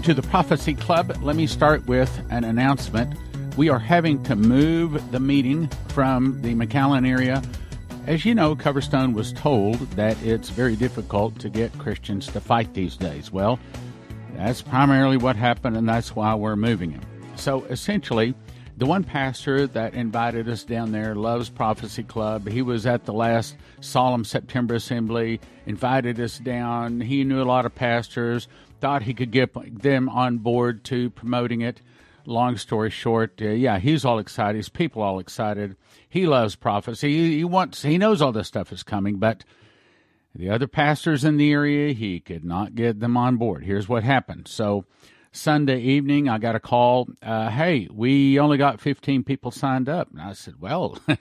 Welcome to the Prophecy Club. Let me start with an announcement. We are having to move the meeting from the McAllen area. As you know, Coverstone was told that it's very difficult to get Christians to fight these days. Well, that's primarily what happened, and that's why we're moving him. So essentially, the one pastor that invited us down there loves Prophecy Club. He was at the last Solemn September Assembly, invited us down. He knew a lot of pastors, thought he could get them on board to promoting it. Long story short, he's all excited. His people all excited. He loves prophecy. He knows all this stuff is coming, but the other pastors in the area, he could not get them on board. Here's what happened. So Sunday evening, I got a call, hey, we only got 15 people signed up. And I said, well, the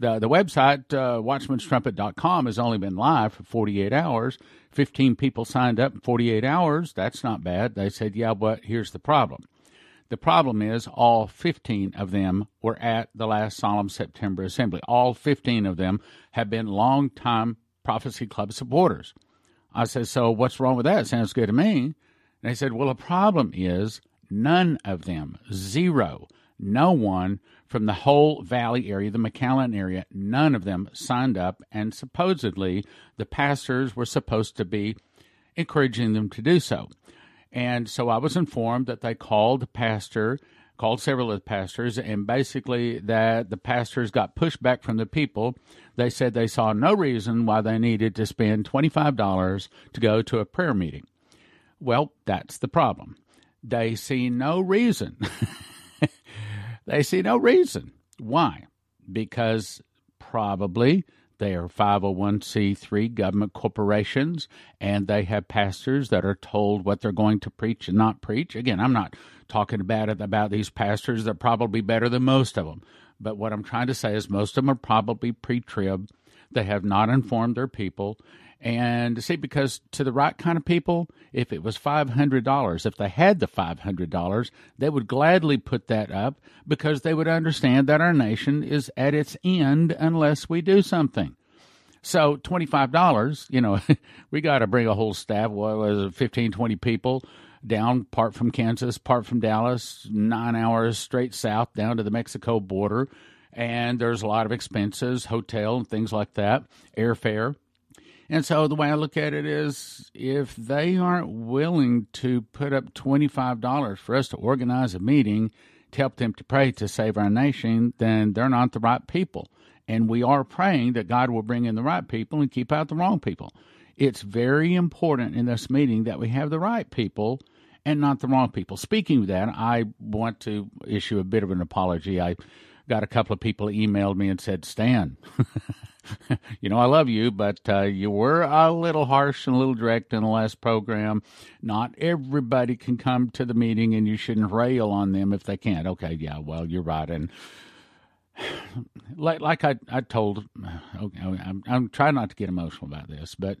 website, WatchmansTrumpet.com, has only been live for 48 hours. 15 people signed up in 48 hours. That's not bad. They said, yeah, but here's the problem. The problem is all 15 of them were at the last Solemn September Assembly. All 15 of them have been longtime Prophecy Club supporters. I said, so what's wrong with that? Sounds good to me. They said, well, the problem is none of them, zero, no one from the whole valley area, the McAllen area, none of them signed up. And supposedly the pastors were supposed to be encouraging them to do so. And so I was informed that they called several of the pastors, and basically that the pastors got pushback from the people. They said they saw no reason why they needed to spend $25 to go to a prayer meeting. Well, that's the problem. They see no reason. They see no reason. Why? Because probably they are 501c3 government corporations, and they have pastors that are told what they're going to preach and not preach. Again, I'm not talking bad about these pastors. They're probably better than most of them. But what I'm trying to say is most of them are probably pre-trib. They have not informed their people. And see, because to the right kind of people, if it was $500, if they had the $500, they would gladly put that up because they would understand that our nation is at its end unless we do something. So $25, we got to bring a whole staff, 15, 20 people down, part from Kansas, part from Dallas, 9 hours straight south down to the Mexico border. And there's a lot of expenses, hotel and things like that, airfare. And so the way I look at it is if they aren't willing to put up $25 for us to organize a meeting to help them to pray to save our nation, then they're not the right people. And we are praying that God will bring in the right people and keep out the wrong people. It's very important in this meeting that we have the right people and not the wrong people. Speaking of that, I want to issue a bit of an apology. I got a couple of people emailed me and said, Stan, I love you, but you were a little harsh and a little direct in the last program. Not everybody can come to the meeting, and you shouldn't rail on them if they can't. Okay, yeah, well, you're right. And like I told, okay, I'm trying not to get emotional about this, but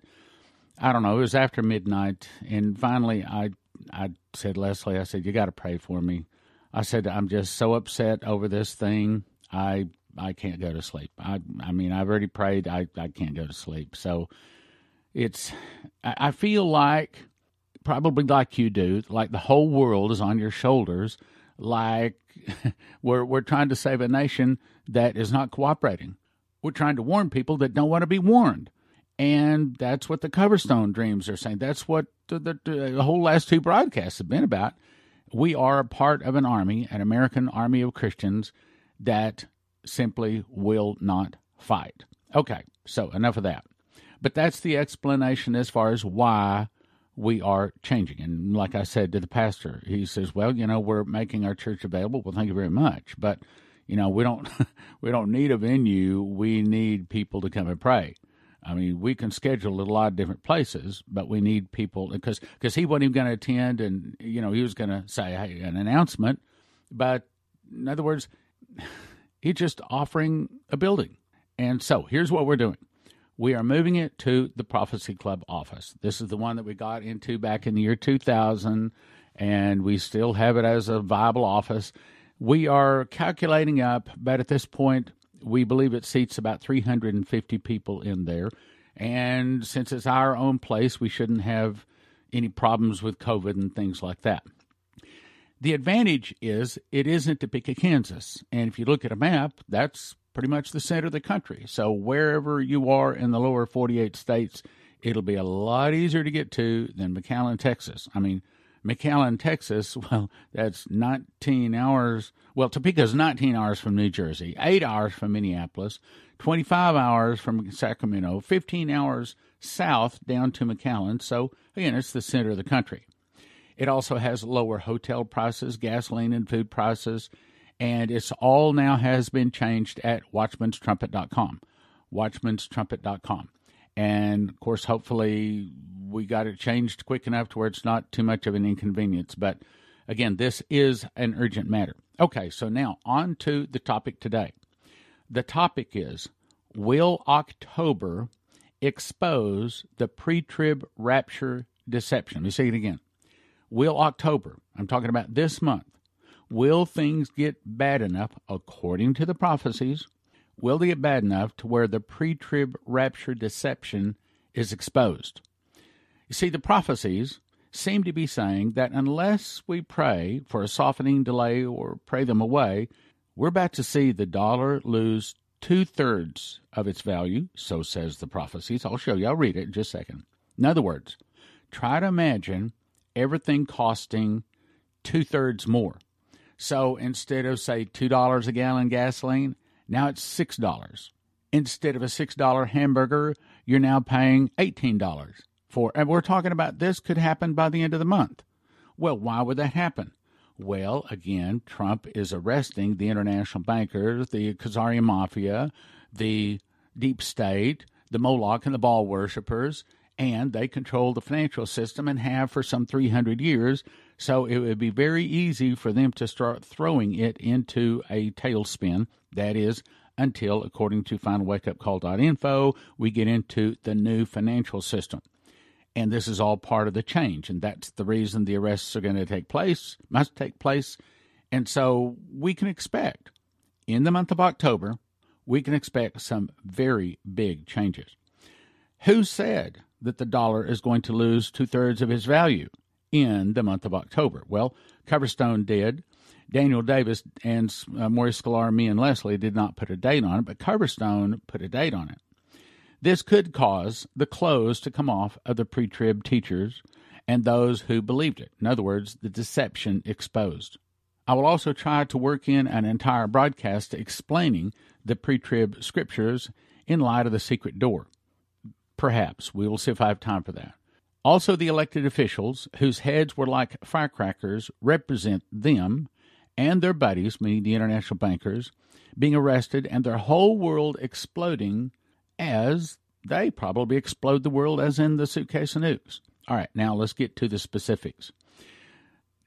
I don't know. It was after midnight, and finally I said, Leslie, I said, you got to pray for me. I said, I'm just so upset over this thing. I can't go to sleep. I mean, I've already prayed. I can't go to sleep. So it's, I feel like, probably like you do, like the whole world is on your shoulders, like we're trying to save a nation that is not cooperating. We're trying to warn people that don't want to be warned. And that's what the Coverstone dreams are saying. That's what the whole last two broadcasts have been about. We are a part of an army, an American army of Christians that simply will not fight. Okay, so enough of that. But that's the explanation as far as why we are changing. And like I said to the pastor, he says, well, we're making our church available. Well, thank you very much. But, we don't need a venue. We need people to come and pray. I mean, we can schedule at a lot of different places, but we need people because he wasn't even going to attend, and, he was going to say, hey, an announcement. But in other words, he's just offering a building. And so here's what we're doing. We are moving it to the Prophecy Club office. This is the one that we got into back in the year 2000, and we still have it as a viable office. We are calculating up, but at this point, we believe it seats about 350 people in there. And since it's our own place, we shouldn't have any problems with COVID and things like that. The advantage is it isn't Topeka, Kansas. And if you look at a map, that's pretty much the center of the country. So wherever you are in the lower 48 states, it'll be a lot easier to get to than McAllen, Texas. I mean, McAllen, Texas, well, that's 19 hours. Well, Topeka's 19 hours from New Jersey, 8 hours from Minneapolis, 25 hours from Sacramento, 15 hours south down to McAllen. So, again, it's the center of the country. It also has lower hotel prices, gasoline and food prices, and it's all now has been changed at WatchmansTrumpet.com, WatchmansTrumpet.com. And, of course, hopefully we got it changed quick enough to where it's not too much of an inconvenience. But, again, this is an urgent matter. Okay, so now on to the topic today. The topic is, will October expose the pre-trib rapture deception? Let me say it again. Will October, I'm talking about this month, will things get bad enough, according to the prophecies, will they get bad enough to where the pre-trib rapture deception is exposed? You see, the prophecies seem to be saying that unless we pray for a softening delay or pray them away, we're about to see the dollar lose 2/3 of its value, so says the prophecies. I'll show you. I'll read it in just a second. In other words, try to imagine everything costing 2/3 more. So instead of, say, $2 a gallon gasoline, now it's $6. Instead of a $6 hamburger, you're now paying $18 for, and we're talking about this could happen by the end of the month. Well, why would that happen? Well, again, Trump is arresting the international bankers, the Khazarian Mafia, the deep state, the Moloch and the Baal worshippers, and they control the financial system and have for some 300 years. So it would be very easy for them to start throwing it into a tailspin. That is, until, according to finalwakeupcall.info, we get into the new financial system. And this is all part of the change, and that's the reason the arrests are going to take place, must take place. And so we can expect, in the month of October, we can expect some very big changes. Who said that the dollar is going to lose 2/3 of its value in the month of October? Well, Coverstone did. Daniel Davis and Maurice Sklar, me and Leslie did not put a date on it, but Coverstone put a date on it. This could cause the clothes to come off of the pre-trib teachers and those who believed it. In other words, the deception exposed. I will also try to work in an entire broadcast explaining the pre-trib scriptures in light of the secret door. Perhaps. We will see if I have time for that. Also, the elected officials, whose heads were like firecrackers, represent them and their buddies, meaning the international bankers, being arrested and their whole world exploding as they probably explode the world as in the suitcase of nukes. All right, now let's get to the specifics.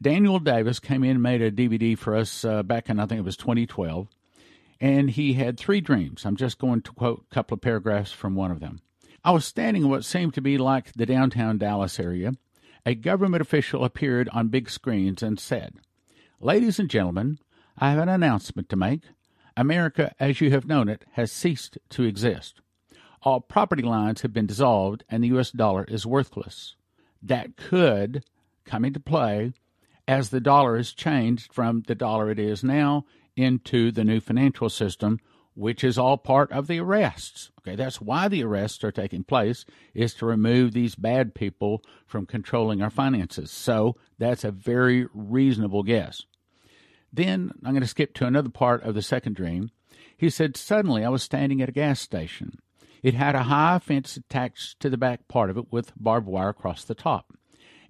Daniel Davis came in and made a DVD for us back in, I think it was 2012, and he had three dreams. I'm just going to quote a couple of paragraphs from one of them. I was standing in what seemed to be like the downtown Dallas area. A government official appeared on big screens and said, "Ladies and gentlemen, I have an announcement to make. America, as you have known it, has ceased to exist. All property lines have been dissolved, and the U.S. dollar is worthless." That could come into play as the dollar is changed from the dollar it is now into the new financial system, which is all part of the arrests. Okay, that's why the arrests are taking place, is to remove these bad people from controlling our finances. So that's a very reasonable guess. Then I'm going to skip to another part of the second dream. He said, "Suddenly I was standing at a gas station. It had a high fence attached to the back part of it with barbed wire across the top.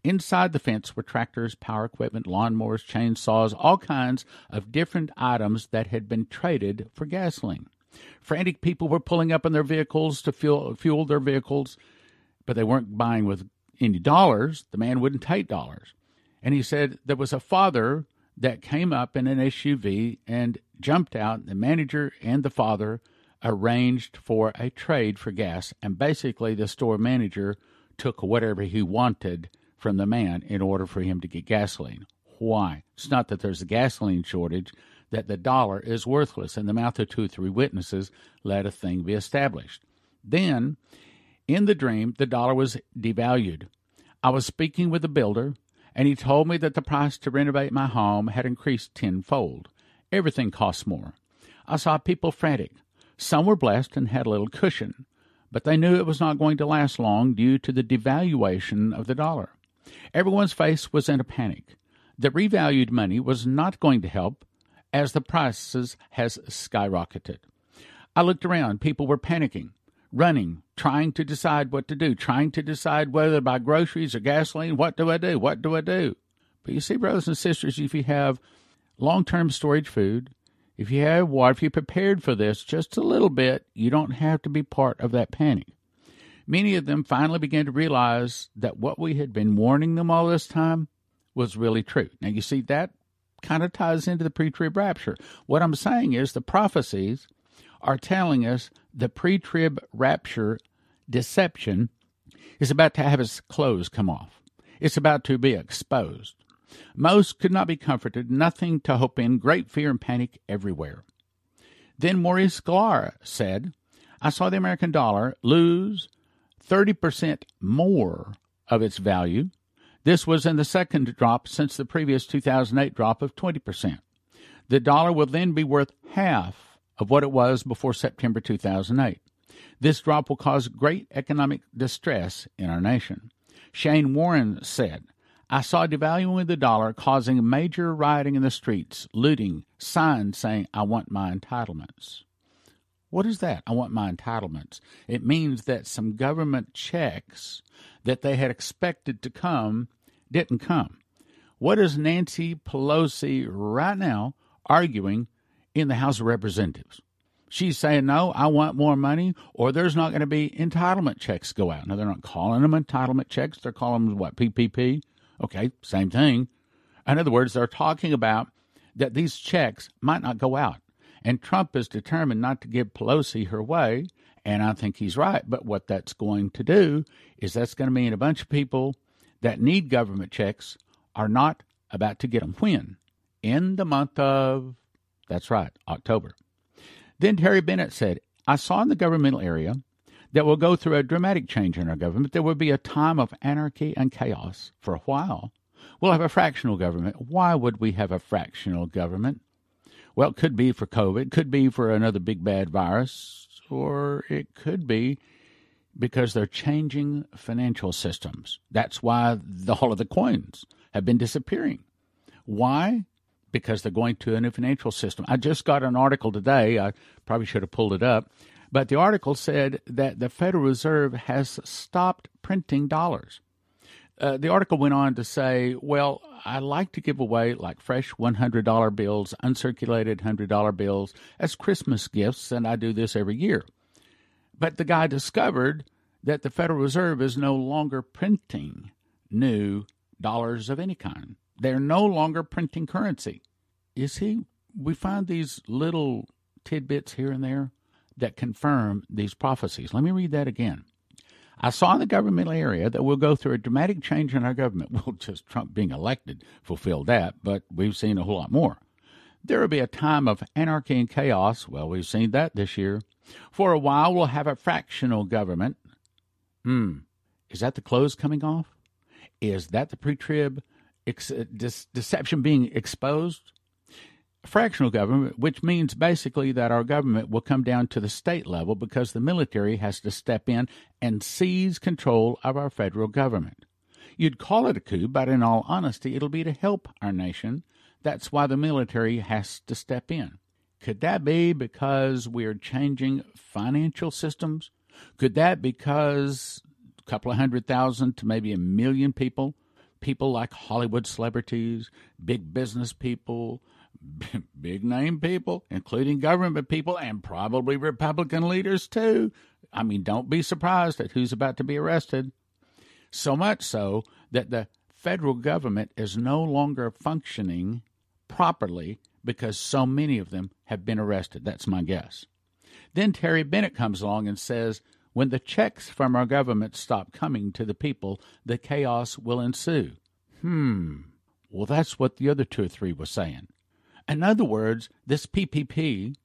Inside the fence were tractors, power equipment, lawnmowers, chainsaws, all kinds of different items that had been traded for gasoline. Frantic people were pulling up in their vehicles to fuel their vehicles, but they weren't buying with any dollars. The man wouldn't take dollars." And he said there was a father that came up in an SUV and jumped out. The manager and the father arranged for a trade for gas, and basically the store manager took whatever he wanted from the man in order for him to get gasoline. Why? It's not that there's a gasoline shortage, that the dollar is worthless. In the mouth of two or three witnesses, let a thing be established. Then, in the dream, the dollar was devalued. I was speaking with a builder, and he told me that the price to renovate my home had increased tenfold. Everything costs more. I saw people frantic. Some were blessed and had a little cushion, but they knew it was not going to last long due to the devaluation of the dollar. Everyone's face was in a panic. The revalued money was not going to help, as the prices has skyrocketed. I looked around. People were panicking, running, trying to decide what to do, trying to decide whether to buy groceries or gasoline. What do I do? But you see, brothers and sisters, if you have long-term storage food, if you have water, if you're prepared for this just a little bit, you don't have to be part of that panic. Many of them finally began to realize that what we had been warning them all this time was really true. Now, you see, that kind of ties into the pre-trib rapture. What I'm saying is the prophecies are telling us the pre-trib rapture deception is about to have its clothes come off. It's about to be exposed. Most could not be comforted, nothing to hope in, great fear and panic everywhere. Then Maurice Sklar said, I saw the American dollar lose 30% more of its value. This was in the second drop since the previous 2008 drop of 20%. The dollar will then be worth half of what it was before September 2008. This drop will cause great economic distress in our nation. Shane Warren said, I saw devaluing the dollar causing major rioting in the streets, looting, signs saying, I want my entitlements. What is that? I want my entitlements. It means that some government checks that they had expected to come didn't come. What is Nancy Pelosi right now arguing in the House of Representatives? She's saying, no, I want more money, or there's not going to be entitlement checks go out. Now, they're not calling them entitlement checks. They're calling them, what, PPP? Okay, same thing. In other words, they're talking about that these checks might not go out. And Trump is determined not to give Pelosi her way, and I think he's right. But what that's going to do is that's going to mean a bunch of people that need government checks are not about to get them. When? In the month of... That's right, October. Then Terry Bennett said, I saw in the governmental area that we'll go through a dramatic change in our government. There will be a time of anarchy and chaos for a while. We'll have a fractional government. Why would we have a fractional government? Well, it could be for COVID. It could be for another big bad virus. Or it could be because they're changing financial systems. That's why all of the coins have been disappearing. Why? Because they're going to a new financial system. I just got an article today. I probably should have pulled it up. But the article said that the Federal Reserve has stopped printing dollars. The article went on to say, well, I like to give away like fresh $100 bills, uncirculated $100 bills as Christmas gifts, and I do this every year. But the guy discovered that the Federal Reserve is no longer printing new dollars of any kind. They're no longer printing currency. You see, we find these little tidbits here and there that confirm these prophecies. Let me read that again. I saw in the governmental area that we'll go through a dramatic change in our government. Well, just Trump being elected fulfilled that, but we've seen a whole lot more. There will be a time of anarchy and chaos. Well, we've seen that this year. For a while, we'll have a fractional government. Is that the clothes coming off? Is that the pre-trib deception being exposed? Fractional government, which means basically that our government will come down to the state level because the military has to step in and seize control of our federal government. You'd call it a coup, but in all honesty, it'll be to help our nation. That's why the military has to step in. Could that be because we're changing financial systems? Could that be because a couple of 100,000 to maybe a million people like Hollywood celebrities, big business people, big name people, including government people, and probably Republican leaders too. I mean, don't be surprised at who's about to be arrested. So much so that the federal government is no longer functioning properly because so many of them have been arrested. That's my guess. Then Terry Bennett comes along and says, when the checks from our government stop coming to the people, the chaos will ensue. Well, that's what the other two or three were saying. In other words, this PPP,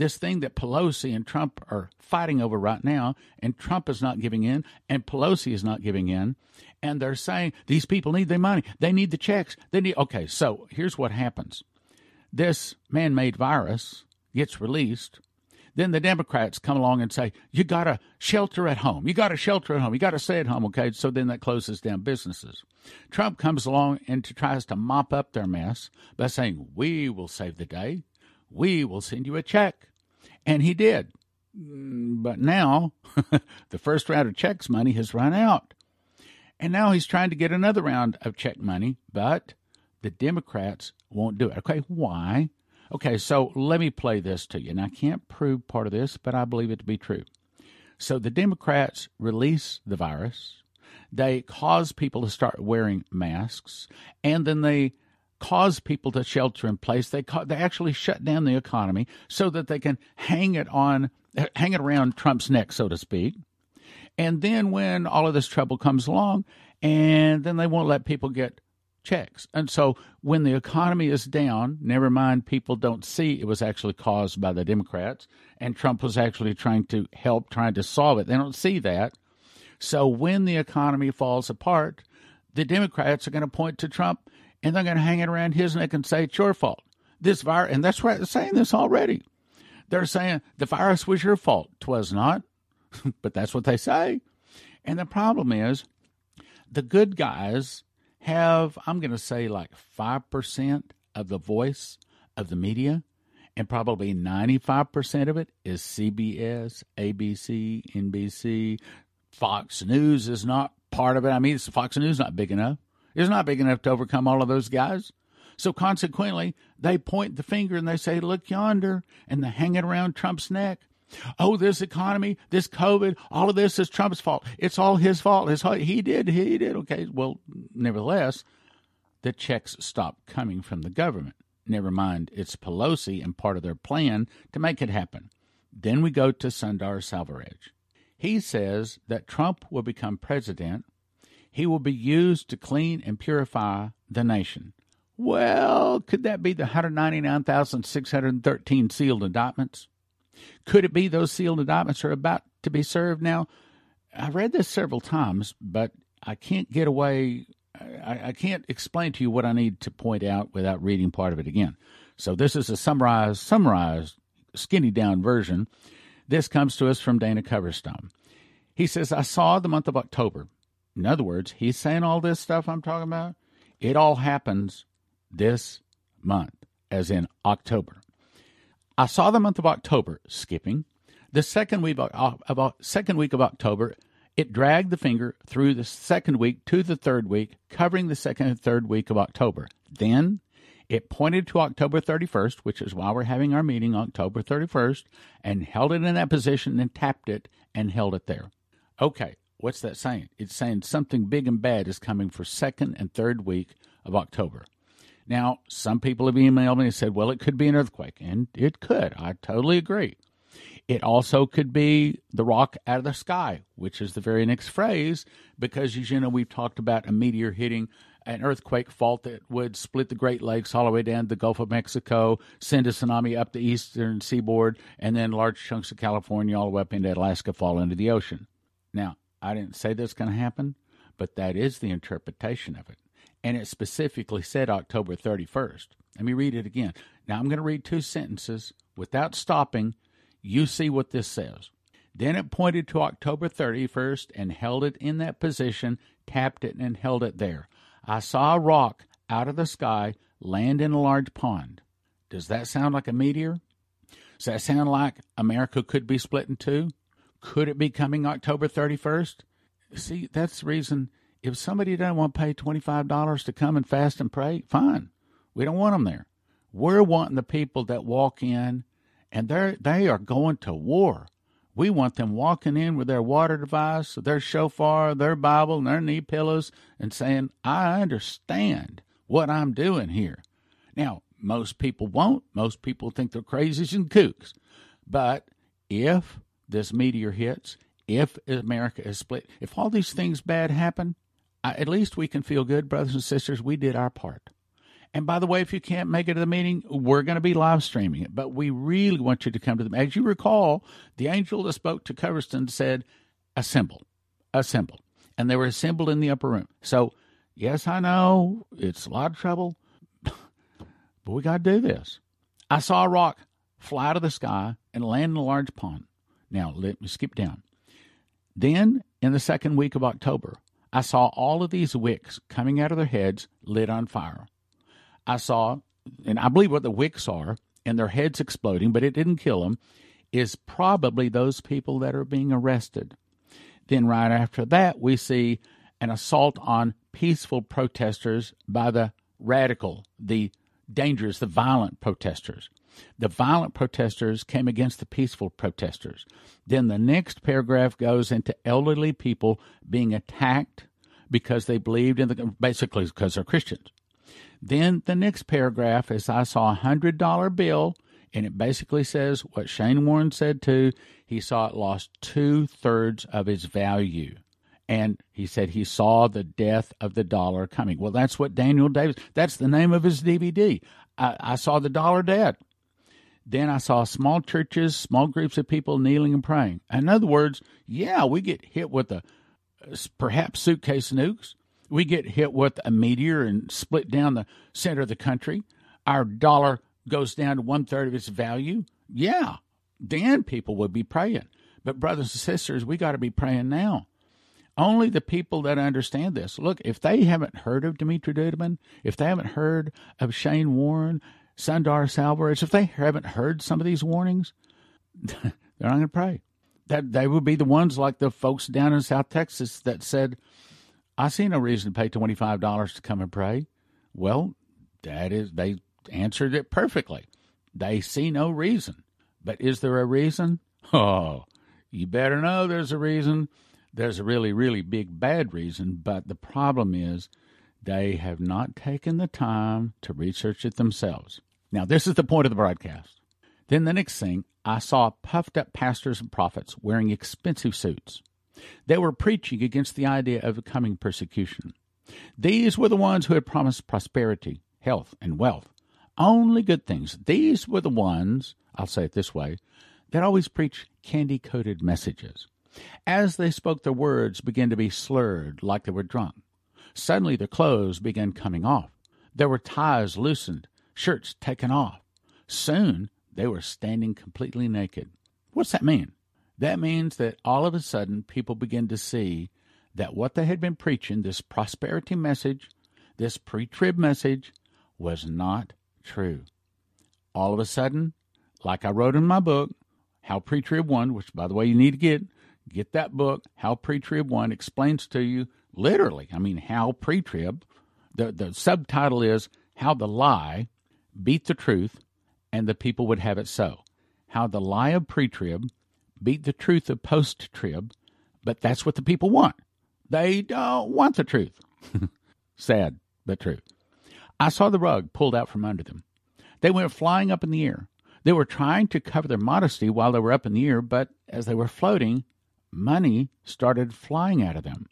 this thing that Pelosi and Trump are fighting over right now, and Trump is not giving in, and Pelosi is not giving in, and they're saying these people need their money. They need the checks. They need. Okay, so here's what happens. This man-made virus gets released. Then the Democrats come along and say, you got to shelter at home. You got to shelter at home. You got to stay at home, okay? So then that closes down businesses. Trump comes along and tries to mop up their mess by saying, we will save the day. We will send you a check. And he did. But now the first round of checks money has run out. And now he's trying to get another round of check money, but the Democrats won't do it. Okay, why? Okay, so let me play this to you. And I can't prove part of this, but I believe it to be true. So the Democrats release the virus. They cause people to start wearing masks. And then they cause people to shelter in place. They actually shut down the economy so that they can hang it around Trump's neck, so to speak. And then when all of this trouble comes along, and then they won't let people get checks. And so when the economy is down, never mind, people don't see it was actually caused by the Democrats, and Trump was actually trying to help, trying to solve it. They don't see that. So when the economy falls apart, the Democrats are going to point to Trump, and they're going to hang it around his neck and say, it's your fault. This virus, and that's why they're saying this already. They're saying the virus was your fault. 'Twas not, but that's what they say. And the problem is the good guys have, I'm going to say, like 5% of the voice of the media, and probably 95% of it is CBS, ABC, NBC. Fox News is not part of it. I mean, Fox News is not big enough. It's not big enough to overcome all of those guys. So consequently, they point the finger and they say, look yonder, and they hang it around Trump's neck. Oh, this economy, this COVID, all of this is Trump's fault. It's all his fault. He did. Okay, well, nevertheless, the checks stop coming from the government. Never mind, it's Pelosi and part of their plan to make it happen. Then we go to Sundar Selvaraj. He says that Trump will become president. He will be used to clean and purify the nation. Well, could that be the 199,613 sealed indictments? Could it be those sealed indictments are about to be served now? I've read this several times, but I can't get away. I can't explain to you what I need to point out without reading part of it again. So this is a summarized, skinny-down version. This comes to us from Dana Coverstone. He says, I saw the month of October. In other words, he's saying all this stuff I'm talking about. It all happens this month, as in October. I saw the month of October skipping. The second week of October, it dragged the finger through the second week to the third week, covering the second and third week of October. Then it pointed to October 31st, which is why we're having our meeting October 31st, and held it in that position and tapped it and held it there. Okay, what's that saying? It's saying something big and bad is coming for second and third week of October. Now, some people have emailed me and said, well, it could be an earthquake, and it could. I totally agree. It also could be the rock out of the sky, which is the very next phrase, because, as you know, we've talked about a meteor hitting an earthquake fault that would split the Great Lakes all the way down to the Gulf of Mexico, send a tsunami up the eastern seaboard, and then large chunks of California all the way up into Alaska fall into the ocean. Now, I didn't say that's going to happen, but that is the interpretation of it. And it specifically said October 31st. Let me read it again. Now, I'm going to read two sentences without stopping. You see what this says. Then it pointed to October 31st and held it in that position, tapped it and held it there. I saw a rock out of the sky land in a large pond. Does that sound like a meteor? Does that sound like America could be split in two? Could it be coming October 31st? See, that's the reason. If somebody doesn't want to pay $25 to come and fast and pray, fine. We don't want them there. We're wanting the people that walk in, and they are going to war. We want them walking in with their water device, their shofar, their Bible, and their knee pillows, and saying, I understand what I'm doing here. Now, most people won't. Most people think they're crazies and kooks. But if this meteor hits, if America is split, if all these things bad happen, at least we can feel good, brothers and sisters, we did our part. And by the way, if you can't make it to the meeting, we're going to be live streaming it. But we really want you to come to them. As you recall, the angel that spoke to Coverstone said, assemble, assemble. And they were assembled in the upper room. So, yes, I know, it's a lot of trouble, but we got to do this. I saw a rock fly to the sky and land in a large pond. Now, let me skip down. Then, in the second week of October, I saw all of these wicks coming out of their heads lit on fire. I saw, and I believe what the wicks are, and their heads exploding, but it didn't kill them, is probably those people that are being arrested. Then right after that, we see an assault on peaceful protesters by the radical, the dangerous, the violent protesters. The violent protesters came against the peaceful protesters. Then the next paragraph goes into elderly people being attacked because they believed in the, basically because they're Christians. Then the next paragraph is I saw a $100 bill, and it basically says what Shane Warren said too. He saw it lost 2/3 of its value. And he said he saw the death of the dollar coming. Well, that's what Daniel Davis, that's the name of his DVD. I saw the dollar dead. Then I saw small churches, small groups of people kneeling and praying. In other words, yeah, we get hit with a perhaps suitcase nukes. We get hit with a meteor and split down the center of the country. Our dollar goes down to 1/3 of its value. Yeah, then people would be praying. But brothers and sisters, we got to be praying now. Only the people that understand this. Look, if they haven't heard of Demetri Duterman, if they haven't heard of Shane Warren, Sundar Selvaraj, if they haven't heard some of these warnings, they're not going to pray. That they would be the ones like the folks down in South Texas that said, I see no reason to pay $25 to come and pray. Well, that is, they answered it perfectly. They see no reason. But is there a reason? Oh, you better know there's a reason. There's a really, really big, bad reason. But the problem is they have not taken the time to research it themselves. Now, this is the point of the broadcast. Then the next thing, I saw puffed-up pastors and prophets wearing expensive suits. They were preaching against the idea of coming persecution. These were the ones who had promised prosperity, health, and wealth, only good things. These were the ones, I'll say it this way, that always preach candy-coated messages. As they spoke, their words began to be slurred like they were drunk. Suddenly their clothes began coming off. There were ties loosened, shirts taken off. Soon they were standing completely naked. What's that mean? That means that all of a sudden people begin to see that what they had been preaching, this prosperity message, this pre-trib message, was not true. All of a sudden, like I wrote in my book, How Pretrib Won, which, by the way, you need to get that book, How Pretrib Won, explains to you literally, I mean, how pre-trib, the subtitle is How the Lie Beat the Truth and the People Would Have It So. How the lie of pre-trib beat the truth of post-trib, but that's what the people want. They don't want the truth. Sad, but true. I saw the rug pulled out from under them. They went flying up in the air. They were trying to cover their modesty while they were up in the air, but as they were floating, money started flying out of them.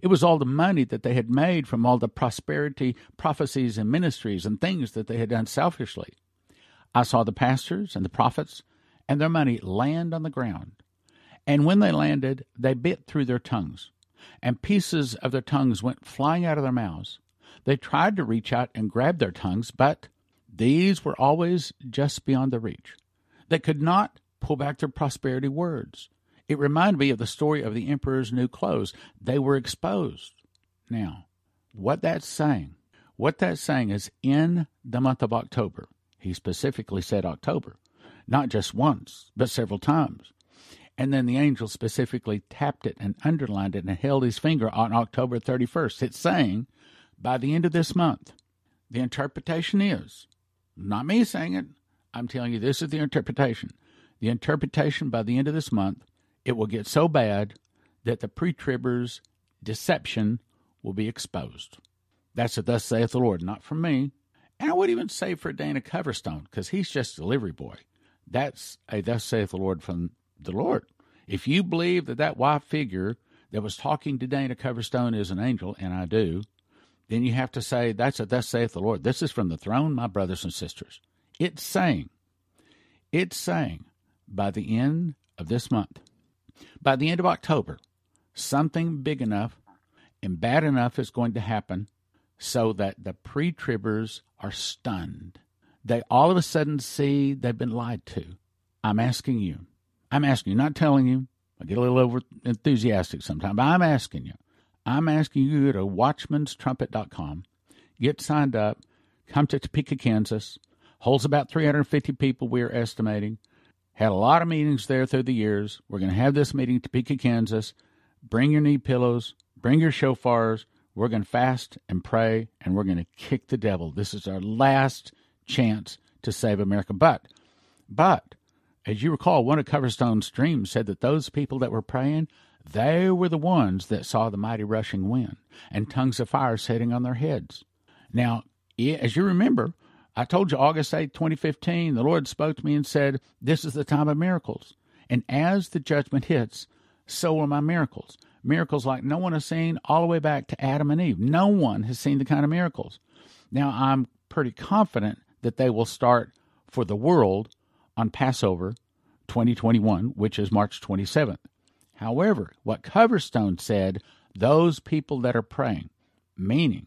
It was all the money that they had made from all the prosperity prophecies and ministries and things that they had done selfishly. I saw the pastors and the prophets and their money land on the ground. And when they landed, they bit through their tongues, and pieces of their tongues went flying out of their mouths. They tried to reach out and grab their tongues, but these were always just beyond their reach. They could not pull back their prosperity words. It reminded me of the story of the emperor's new clothes. They were exposed. Now, what that's saying is in the month of October, he specifically said October, not just once, but several times. And then the angel specifically tapped it and underlined it and held his finger on October 31st. It's saying, by the end of this month, the interpretation is, not me saying it, I'm telling you this is the interpretation. The interpretation by the end of this month, it will get so bad that the pre-tribbers' deception will be exposed. That's a thus saith the Lord, not from me. And I would even say for Dana Coverstone, because he's just a delivery boy. That's a thus saith the Lord from the Lord. If you believe that that white figure that was talking to Dana Coverstone is an angel, and I do, then you have to say, thus saith the Lord. This is from the throne, my brothers and sisters. It's saying by the end of this month, by the end of October, something big enough and bad enough is going to happen so that the pre-tribbers are stunned. They all of a sudden see they've been lied to. I'm asking you, not telling you. I get a little over enthusiastic sometimes, but I'm asking you. I'm asking you to go to WatchmansTrumpet.com, get signed up, come to Topeka, Kansas, holds about 350 people we are estimating. Had a lot of meetings there through the years. We're going to have this meeting in Topeka, Kansas. Bring your knee pillows. Bring your shofars. We're going to fast and pray, and we're going to kick the devil. This is our last chance to save America. But, as you recall, one of Coverstone's streams said that those people that were praying, they were the ones that saw the mighty rushing wind and tongues of fire setting on their heads. Now, as you remember, I told you August 8, 2015, the Lord spoke to me and said, this is the time of miracles. And as the judgment hits, so are my miracles. Miracles like no one has seen all the way back to Adam and Eve. No one has seen the kind of miracles. Now, I'm pretty confident that they will start for the world on Passover 2021, which is March 27th. However, what Coverstone said, those people that are praying, meaning,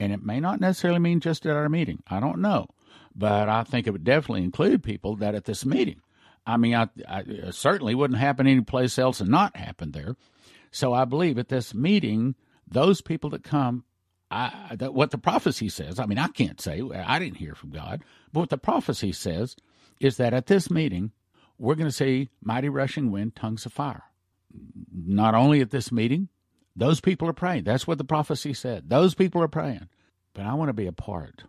and it may not necessarily mean just at our meeting, I don't know, but I think it would definitely include people that at this meeting. I mean, it certainly wouldn't happen anyplace else and not happen there. So I believe at this meeting, those people that come, what the prophecy says, I mean, I can't say, I didn't hear from God, but what the prophecy says is that at this meeting, we're going to see mighty rushing wind, tongues of fire. Not only at this meeting, those people are praying. That's what the prophecy said. Those people are praying. But I want to be a part.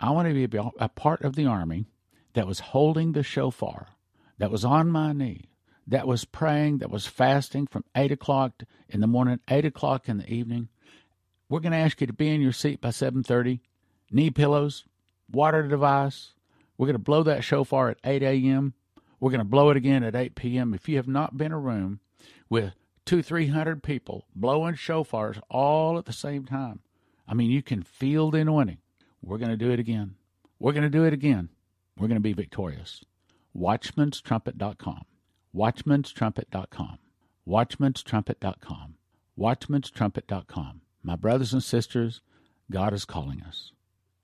I want to be a part of the army that was holding the shofar, that was on my knee, that was praying, that was fasting from 8 o'clock in the morning, 8 o'clock in the evening. We're going to ask you to be in your seat by 7:30, knee pillows, water device. We're going to blow that shofar at 8 a.m. We're going to blow it again at 8 p.m. If you have not been in a room with 200-300 people blowing shofars all at the same time, I mean, you can feel the anointing. We're going to do it again. We're going to do it again. We're going to be victorious. WatchmansTrumpet.com. WatchmansTrumpet.com. WatchmansTrumpet.com. WatchmansTrumpet.com. My brothers and sisters, God is calling us.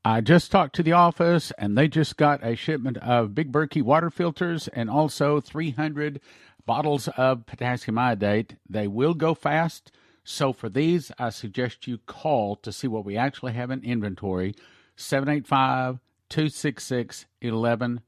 I just talked to the office, and they just got a shipment of Big Berkey water filters and also 300 bottles of potassium iodate. They will go fast, so for these, I suggest you call to see what we actually have in inventory, 785-266-1112.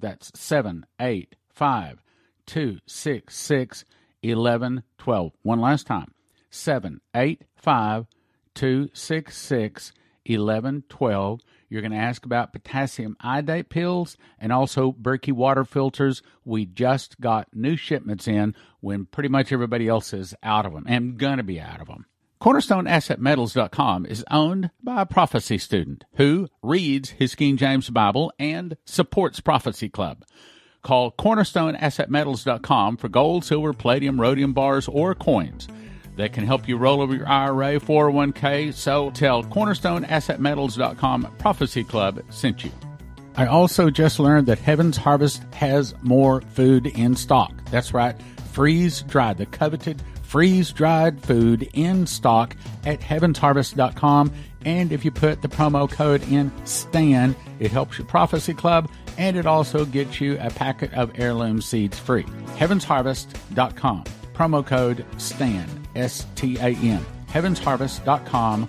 That's 785-266-1112. One last time, 785-266-1112. You're going to ask about potassium iodate pills and also Berkey water filters. We just got new shipments in when pretty much everybody else is out of them and going to be out of them. CornerstoneAssetMetals.com is owned by a prophecy student who reads his King James Bible and supports Prophecy Club. Call CornerstoneAssetMetals.com for gold, silver, palladium, rhodium bars, or coins that can help you roll over your IRA, 401k. So tell CornerstoneAssetMetals.com Prophecy Club sent you. I also just learned that Heaven's Harvest has more food in stock. That's right, freeze-dried, the coveted freeze-dried food in stock at heavensharvest.com. And if you put the promo code in STAN, it helps your Prophecy Club, and it also gets you a packet of heirloom seeds free. Heavensharvest.com. Promo code STAN. S-T-A-N, heavensharvest.com,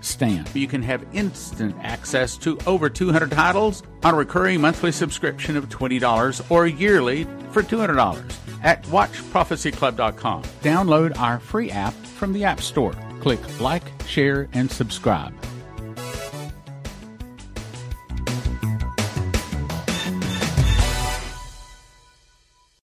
Stan. You can have instant access to over 200 titles on a recurring monthly subscription of $20 or yearly for $200 at WatchProphecyClub.com. Download our free app from the App Store. Click like, share, and subscribe.